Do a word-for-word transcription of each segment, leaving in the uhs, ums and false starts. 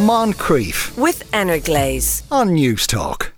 Moncrief with Energlaze on News Talk.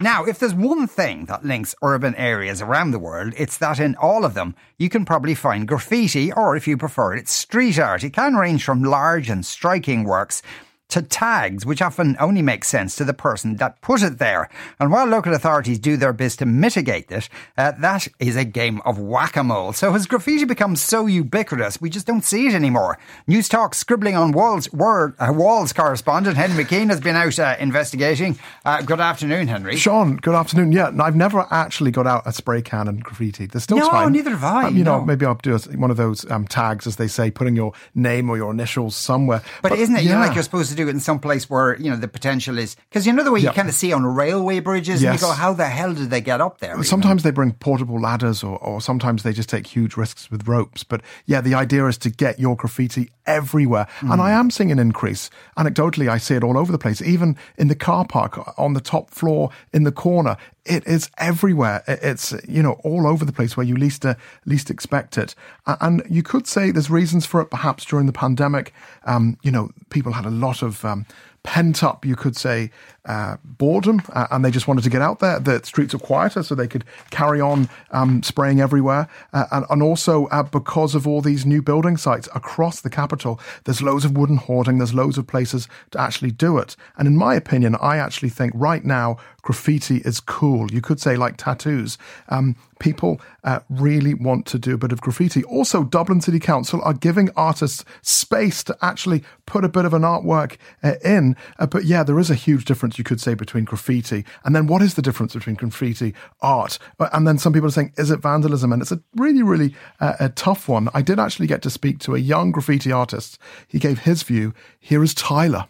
Now, if there's one thing that links urban areas around the world, it's that in all of them, you can probably find graffiti, or if you prefer, it's street art. It can range from large and striking works to tags, which often only make sense to the person that put it there. And while local authorities do their best to mitigate it, uh, that is a game of whack-a-mole. So has graffiti become so ubiquitous, we just don't see it anymore? News Talk scribbling on walls word, uh, walls correspondent Henry McKean has been out uh, investigating. Uh, good afternoon, Henry. Sean, good afternoon. Yeah, I've never actually got out a spray can and graffitied. There's still no, time. No, neither have I. Um, you no. know, maybe I'll do one of those um, tags, as they say, putting your name or your initials somewhere. But, but isn't it, yeah. you know, like you're supposed to do it in some place where, you know, the potential is, because you know the way yep. you kind of see on railway bridges, yes. and you go, how the hell did they get up there? Sometimes even? they bring portable ladders, or, or sometimes they just take huge risks with ropes. But yeah, the idea is to get your graffiti everywhere. Mm. And I am seeing an increase. Anecdotally, I see it all over the place, even in the car park, on the top floor, in the corner. It is everywhere. It's, you know, all over the place where you least uh, least expect it. And you could say there's reasons for it. Perhaps during the pandemic, um, you know, people had a lot of um, pent up, you could say, uh, boredom, uh, and they just wanted to get out there. The streets are quieter, so they could carry on um, spraying everywhere. Uh, and, and also uh, because of all these new building sites across the capital, there's loads of wooden hoarding. There's loads of places to actually do it. And in my opinion, I actually think right now, graffiti is cool. You could say like tattoos. Um, people uh, really want to do a bit of graffiti. Also, Dublin City Council are giving artists space to actually put a bit of an artwork uh, in. Uh, but yeah, there is a huge difference, you could say, between graffiti. And then what is the difference between graffiti, art? And then some people are saying, is it vandalism? And it's a really, really uh, a tough one. I did actually get to speak to a young graffiti artist. He gave his view. Here is Tyler.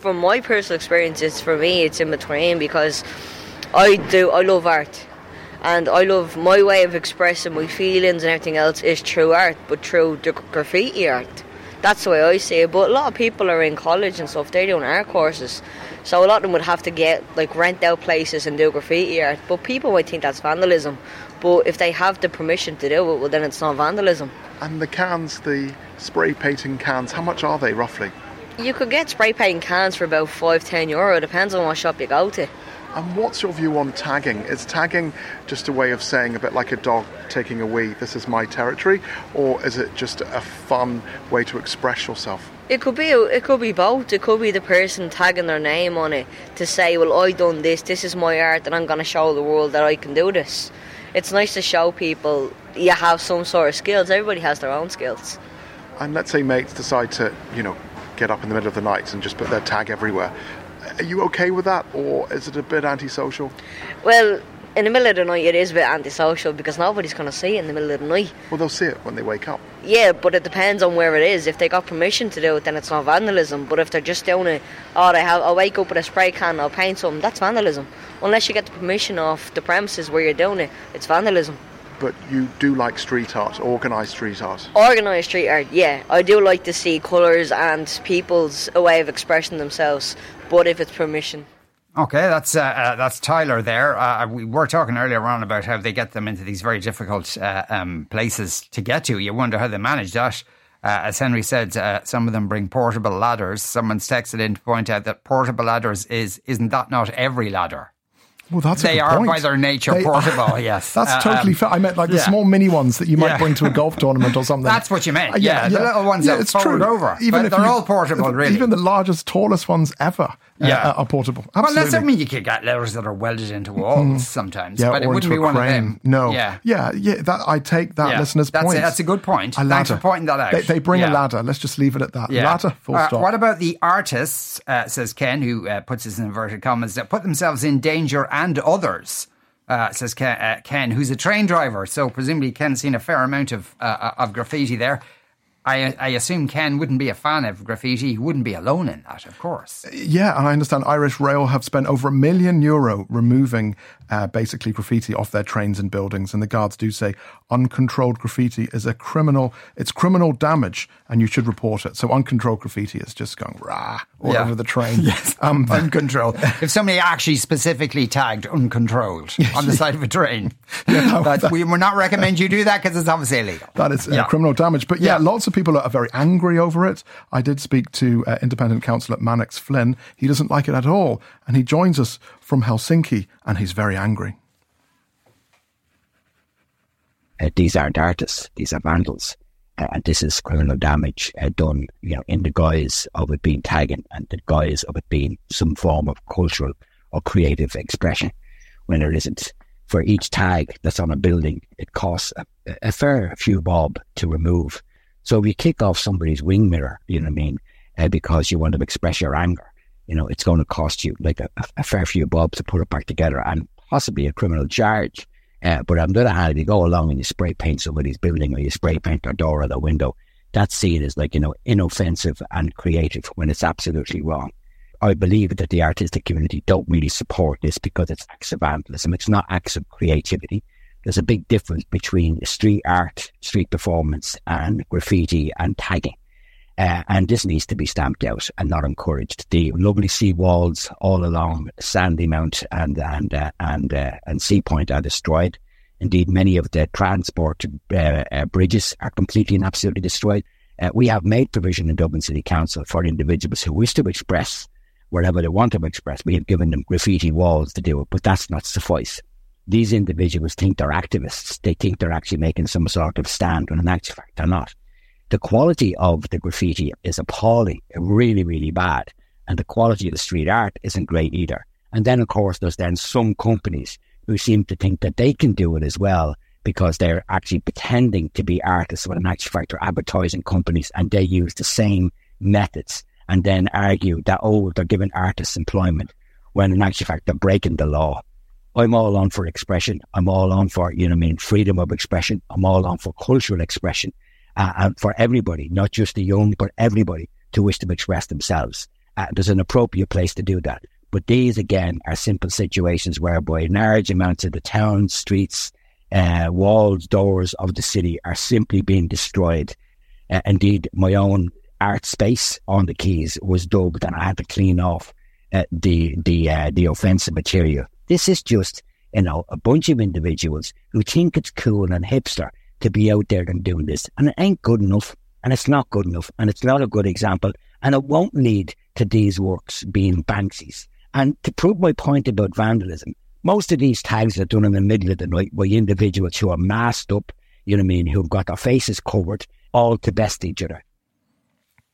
From my personal experience, it's for me, it's in between, because I do, I love art, and I love, my way of expressing my feelings and everything else is through art, but through the graffiti art. That's the way I see it. But a lot of people are in college and stuff, they're doing art courses, so a lot of them would have to get, like, rent out places and do graffiti art. But people might think that's vandalism, but if they have the permission to do it, well, then it's not vandalism. And the cans, the spray painting cans, how much are they roughly? You could get spray paint cans for about five, ten euro, depends on what shop you go to. And what's your view on tagging? Is tagging just a way of saying, a bit like a dog taking a wee, this is my territory, or is it just a fun way to express yourself? It could be it could be both. It could be the person tagging their name on it to say, well, I done this, this is my art, and I'm going to show the world that I can do this. It's nice to show people you have some sort of skills. Everybody has their own skills. And let's say mates decide to, you know, get up in the middle of the night and just put their tag everywhere. Are you okay with that, or is it a bit antisocial? Well, in the middle of the night it is a bit antisocial, because nobody's going to see it in the middle of the night. Well, they'll see it when they wake up. Yeah, but it depends on where it is. If they got permission to do it, then it's not vandalism. But if they're just doing it, oh, they have, I'll wake up with a spray can, I'll paint something, that's vandalism. Unless you get the permission off the premises where you're doing it, it's vandalism. But you do like street art, organised street art? Organised street art, yeah. I do like to see colours and people's a way of expressing themselves, but if it's permission. Okay, that's uh, uh, that's Tyler there. Uh, we were talking earlier on about how they get them into these very difficult uh, um, places to get to. You wonder how they manage that. Uh, as Henry said, uh, some of them bring portable ladders. Someone's texted in to point out that portable ladders is, isn't that not every ladder? Well, that's they a good are point. By their nature they portable. Are, yes, that's uh, totally um, fair. I meant like the yeah. small mini ones that you might yeah. bring to a golf tournament or something. That's what you meant. Uh, yeah, yeah, the yeah. little ones yeah, that fold over. Even but if they're you, all portable, really. Even the largest, tallest ones ever. Yeah, uh, are portable. Absolutely. Well, that's, I mean, you could get letters that are welded into walls mm-hmm. sometimes, yeah, but it wouldn't be one crane. Of them. No. Yeah, yeah, yeah. That I take that yeah. listener's that's point. A, that's a good point. A Thanks for pointing that out. They, they bring yeah. a ladder. Let's just leave it at that. Yeah. Ladder. Full uh, stop. What about the artists? Uh, says Ken, who uh, puts this in inverted commas, that put themselves in danger and others. Uh, says Ken, uh, Ken, who's a train driver. So presumably Ken's seen a fair amount of uh, of graffiti there. I, I assume Ken wouldn't be a fan of graffiti. He wouldn't be alone in that, of course. Yeah, and I understand Irish Rail have spent over a million euro removing uh, basically graffiti off their trains and buildings. And the guards do say uncontrolled graffiti is a criminal, it's criminal damage, and you should report it. So uncontrolled graffiti is just going rah all yeah. over the train. Yes, um, uncontrolled. If somebody actually specifically tagged uncontrolled on the side of a train, yeah, that, that, we will not recommend you do that because it's obviously illegal. That is uh, yeah. criminal damage. But yeah, yeah. lots of people are very angry over it. I did speak to uh, independent councillor Mannix Flynn. He doesn't like it at all, and he joins us from Helsinki, and he's very angry. Uh, these aren't artists, these are vandals. Uh, and this is criminal damage uh, done, you know, in the guise of it being tagging and the guise of it being some form of cultural or creative expression, when it isn't. For each tag that's on a building, it costs a, a fair few bob to remove. So if you kick off somebody's wing mirror, you know what I mean, uh, because you want to express your anger, you know, it's going to cost you like a, a fair few bob to put it back together and possibly a criminal charge. Uh, but on the other hand, if you go along and you spray paint somebody's building or you spray paint their door or their window, that's seen as like, you know, inoffensive and creative when it's absolutely wrong. I believe that the artistic community don't really support this because it's acts of vandalism. It's not acts of creativity. There's a big difference between street art, street performance and graffiti and tagging. Uh, and this needs to be stamped out and not encouraged. The lovely sea walls all along Sandy Mount and and uh, and uh, and Sea Point are destroyed. Indeed, many of the transport uh, uh, bridges are completely and absolutely destroyed. Uh, we have made provision in Dublin City Council for individuals who wish to express wherever they want to express. We have given them graffiti walls to do it, but that's not suffice. These individuals think they're activists. They think they're actually making some sort of stand when in actual fact they're not. The quality of the graffiti is appalling, really, really bad. And the quality of the street art isn't great either. And then, of course, there's then some companies who seem to think that they can do it as well because they're actually pretending to be artists when in actual fact they're advertising companies and they use the same methods and then argue that, oh, they're giving artists employment when in actual fact they're breaking the law. I'm all on for expression. I'm all on for, you know what I mean, freedom of expression. I'm all on for cultural expression. Uh, and for everybody, not just the young, but everybody to wish to express themselves. Uh, there's an appropriate place to do that. But these, again, are simple situations whereby large amounts of the town, streets, uh, walls, doors of the city are simply being destroyed. Uh, indeed, my own art space on the quays was dubbed and I had to clean off uh, the the uh, the offensive material. This is just, you know, a bunch of individuals who think it's cool and hipster to be out there and doing this. And it ain't good enough, and it's not good enough, and it's not a good example, and it won't lead to these works being Banksy's. And to prove my point about vandalism, most of these tags are done in the middle of the night by individuals who are masked up, you know what I mean, who've got their faces covered, all to best each other.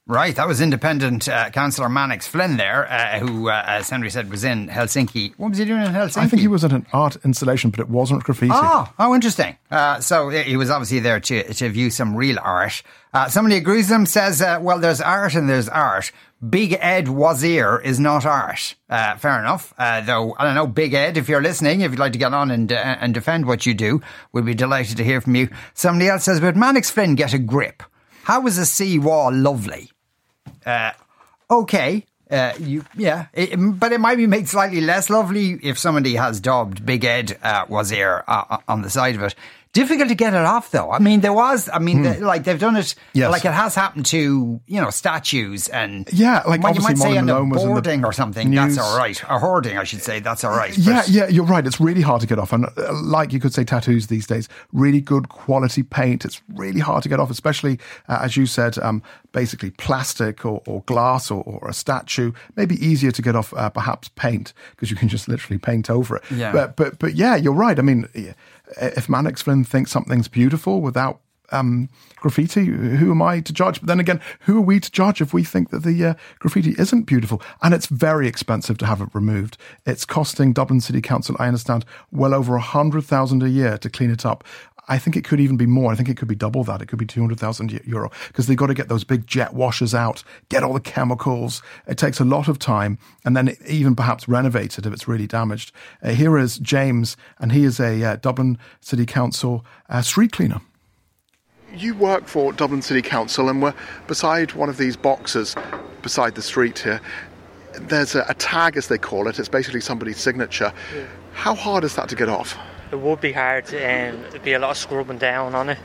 Right, that was independent uh, councillor Mannix Flynn there, uh, who, uh, as Henry said, was in Helsinki. What was he doing in Helsinki? I think he was at an art installation, but it wasn't graffiti. Oh, oh interesting. Uh, so he was obviously there to, to view some real art. Uh, somebody agrees with him, says, uh, well, there's art and there's art. Big Ed Wazir is not art. Uh, fair enough. Uh, though, I don't know, Big Ed, if you're listening, if you'd like to get on and, uh, and defend what you do, we'd be delighted to hear from you. Somebody else says, but Mannix Flynn, get a grip. How is a sea wall lovely? Uh, okay, uh, you yeah, it, but it might be made slightly less lovely if somebody has dubbed Big Ed uh, Wazir uh, on the side of it. Difficult to get it off, though. I mean, there was, I mean, mm. the, like they've done it, yes. like it has happened to, you know, statues and yeah, like well, you might say, boarding or something. News. That's all right, or hoarding, I should say. That's all right. Yeah, but, yeah, you're right. It's really hard to get off, and uh, like you could say, tattoos these days. Really good quality paint. It's really hard to get off, especially uh, as you said, um, basically plastic or, or glass or, or a statue. Maybe easier to get off, uh, perhaps paint, because you can just literally paint over it. Yeah. But but but yeah, you're right. I mean. Yeah. If Mannix Flynn thinks something's beautiful without um, graffiti, who am I to judge? But then again, who are we to judge if we think that the uh, graffiti isn't beautiful? And it's very expensive to have it removed. It's costing Dublin City Council, I understand, well over one hundred thousand a year to clean it up. I think it could even be more. I think it could be double that. It could be two hundred thousand euro because they've got to get those big jet washers out, get all the chemicals. It takes a lot of time and then even perhaps renovate it if it's really damaged. Uh, here is James, and he is a uh, Dublin City Council uh, street cleaner. You work for Dublin City Council and we're beside one of these boxes beside the street here. There's a, a tag, as they call it. It's basically somebody's signature. Yeah. How hard is that to get off? It would be hard. Um, it'd be a lot of scrubbing down on it.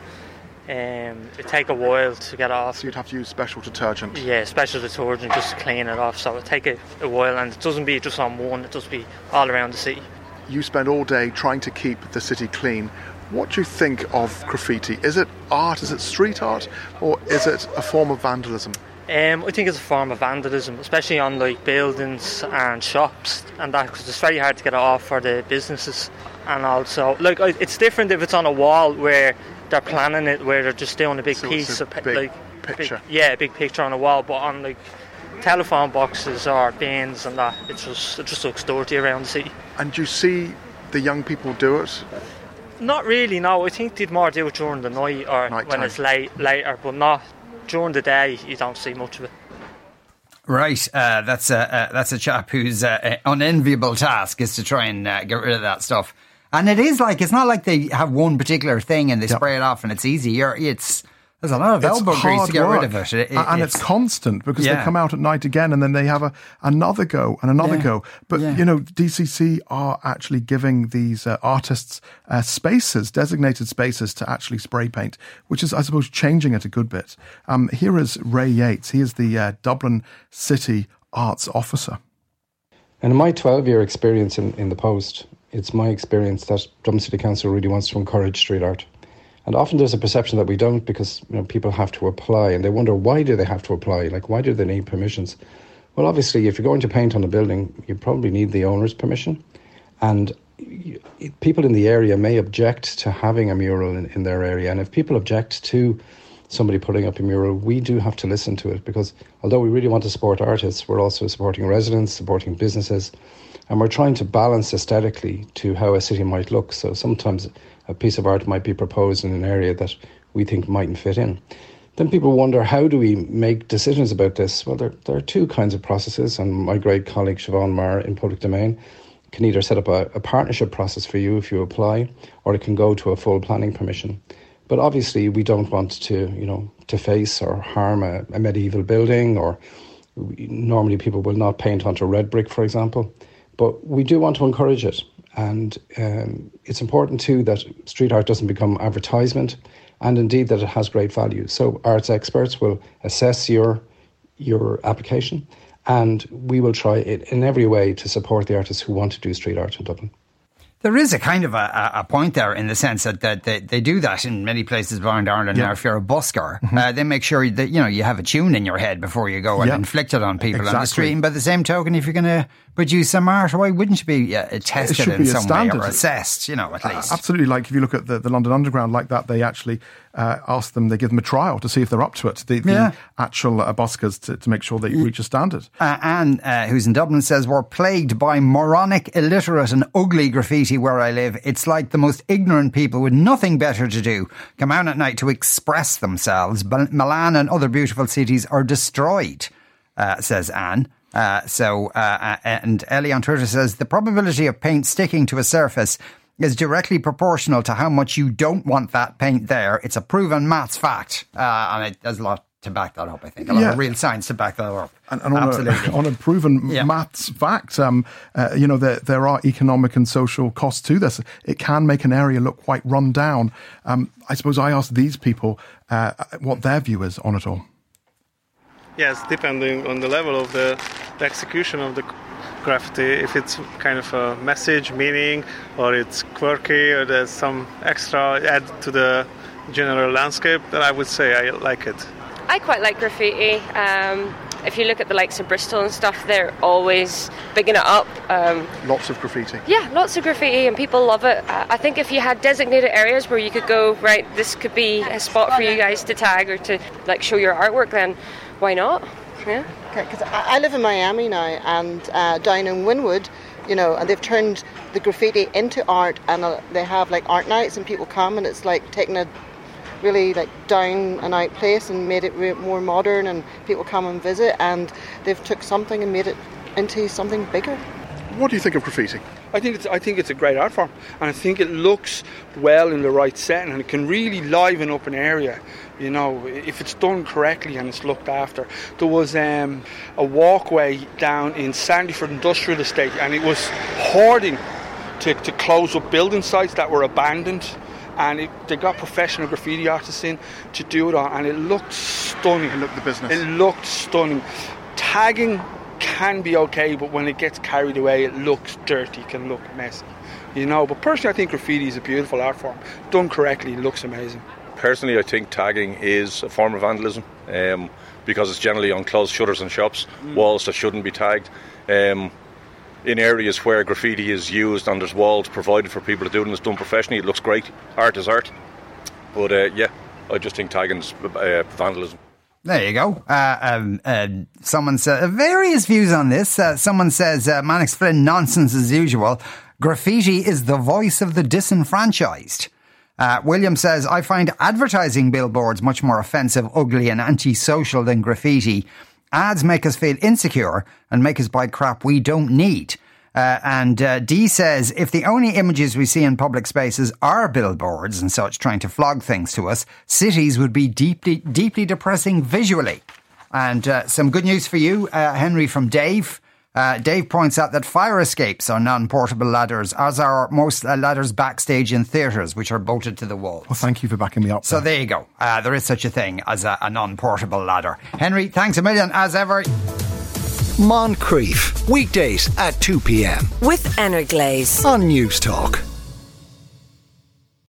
Um, it'd take a while to get it off. So you'd have to use special detergent? Yeah, special detergent just to clean it off. So it'd take a, a while, and it doesn't be just on one. It does be all around the city. You spend all day trying to keep the city clean. What do you think of graffiti? Is it art? Is it street art? Or is it a form of vandalism? Um, I think it's a form of vandalism, especially on like buildings and shops and that, because it's very hard to get it off for the businesses. And also, like, it's different if it's on a wall where they're planning it, where they're just doing a big so piece a of big like picture. Big, yeah, a big picture on a wall, but on like telephone boxes or bins and that, it just it just looks dirty around the city. And do you see the young people do it? Not really. No, I think they'd more do it during the night or Nighttime. when it's late later, but not. During the day, you don't see much of it. Right, uh, that's a uh, that's a chap whose uh, unenviable task is to try and uh, get rid of that stuff. And it is like, it's not like they have one particular thing and they yep. spray it off and it's easy. You're, it's there's a lot of it's elbow grease to get work. rid of it, it, it and it's, it's constant because yeah. they come out at night again and then they have a, another go and another yeah. go. But yeah. you know, D C C are actually giving these uh, artists uh, spaces, designated spaces to actually spray paint, which is, I suppose, changing it a good bit. Um, here is Ray Yates. He is the uh, Dublin City Arts Officer. And in my twelve-year experience in, in the post, it's my experience that Dublin City Council really wants to encourage street art. And often there's a perception that we don't, because you know, people have to apply and they wonder, why do they have to apply? Like, why do they need permissions? Well, obviously, if you're going to paint on a building, you probably need the owner's permission. And you, people in the area may object to having a mural in, in their area. And if people object to somebody putting up a mural, we do have to listen to it, because although we really want to support artists, we're also supporting residents, supporting businesses. And we're trying to balance aesthetically to how a city might look. So sometimes a piece of art might be proposed in an area that we think mightn't fit in. Then people wonder, how do we make decisions about this? Well, there, there are two kinds of processes. And my great colleague, Siobhan Mar, in Public Domain, can either set up a, a partnership process for you if you apply, or it can go to a full planning permission. But obviously, we don't want to, you know, deface or harm a, a medieval building, or we, normally people will not paint onto red brick, for example. But we do want to encourage it. And um, it's important, too, that street art doesn't become advertisement, and indeed that it has great value. So arts experts will assess your your application, and we will try it in every way to support the artists who want to do street art in Dublin. There is a kind of a, a point there, in the sense that, that they, they do that in many places around Ireland. Yeah. Now, if you're a busker, mm-hmm. uh, they make sure that, you know, you have a tune in your head before you go and yeah. inflict it on people exactly. on the street. And by the same token, if you're going to produce some art, why wouldn't you be uh, tested in be some way or assessed, you know, at least? Uh, absolutely. Like if you look at the, the London Underground like that, they actually uh, ask them, they give them a trial to see if they're up to it, the, the yeah. actual uh, buskers, to, to make sure that you reach a standard. Uh, Anne, uh, who's in Dublin, says, we're plagued by moronic, illiterate and ugly graffiti where I live. It's like the most ignorant people with nothing better to do come out at night to express themselves. But Milan and other beautiful cities are destroyed, uh, says Anne. Uh, so, uh, and Ellie on Twitter says, the probability of paint sticking to a surface is directly proportional to how much you don't want that paint there. It's a proven maths fact. Uh, and it, there's a lot to back that up, I think. A lot yeah. of real science to back that up. And, and on, Absolutely. A, on a proven yeah. maths fact, um, uh, you know, there, there are economic and social costs to this. It can make an area look quite run down. Um, I suppose I asked these people uh, what their view is on it all. Yes, depending on the level of the, the execution of the graffiti, if it's kind of a message, meaning, or it's quirky, or there's some extra add to the general landscape, then I would say I like it. I quite like graffiti. Um, if you look at the likes of Bristol and stuff, they're always bigging it up. Um, lots of graffiti. Yeah, lots of graffiti, and people love it. I think if you had designated areas where you could go, right, this could be a spot for you guys to tag or to like show your artwork, then why not? Yeah. Okay, because I live in Miami now, and uh, down in Wynwood, you know, and they've turned the graffiti into art, and uh, they have like art nights, and people come, and it's like taking a really like down and out place and made it re- more modern, and people come and visit, and they've took something and made it into something bigger. What do you think of graffiti? I think it's I think it's a great art form, and I think it looks well in the right setting, and it can really liven up an area, you know, if it's done correctly and it's looked after. There was um, a walkway down in Sandyford Industrial Estate, and it was hoarding to, to close up building sites that were abandoned. And it, they got professional graffiti artists in to do it on, and it looked stunning. It looked the business. It looked stunning. Tagging can be okay, but when it gets carried away, it looks dirty, can look messy, you know. But personally, I think graffiti is a beautiful art form. Done correctly, it looks amazing. Personally, I think tagging is a form of vandalism, um, because it's generally on closed shutters and shops, mm. walls that shouldn't be tagged. Um, in areas where graffiti is used and there's walls provided for people to do it and it's done professionally, it looks great. Art is art. But uh, yeah, I just think tagging's uh, vandalism. There you go. Uh, um, uh, someone says, uh, various views on this. Uh, someone says, uh, Mannix Flynn, nonsense as usual. Graffiti is the voice of the disenfranchised. Uh, William says, I find advertising billboards much more offensive, ugly and antisocial than graffiti. Ads make us feel insecure and make us buy crap we don't need. Uh, and uh, Dee says, if the only images we see in public spaces are billboards and such trying to flog things to us, cities would be deeply, deeply depressing visually. And uh, some good news for you, uh, Henry, from Dave. Uh, Dave points out that fire escapes are non-portable ladders, as are most uh, ladders backstage in theatres, which are bolted to the walls. Well, thank you for backing me up. So there, there you go. Uh, there is such a thing as a, a non-portable ladder. Henry, thanks a million, as ever. Moncrief, weekdays at two p.m. with Energlaze on News Talk.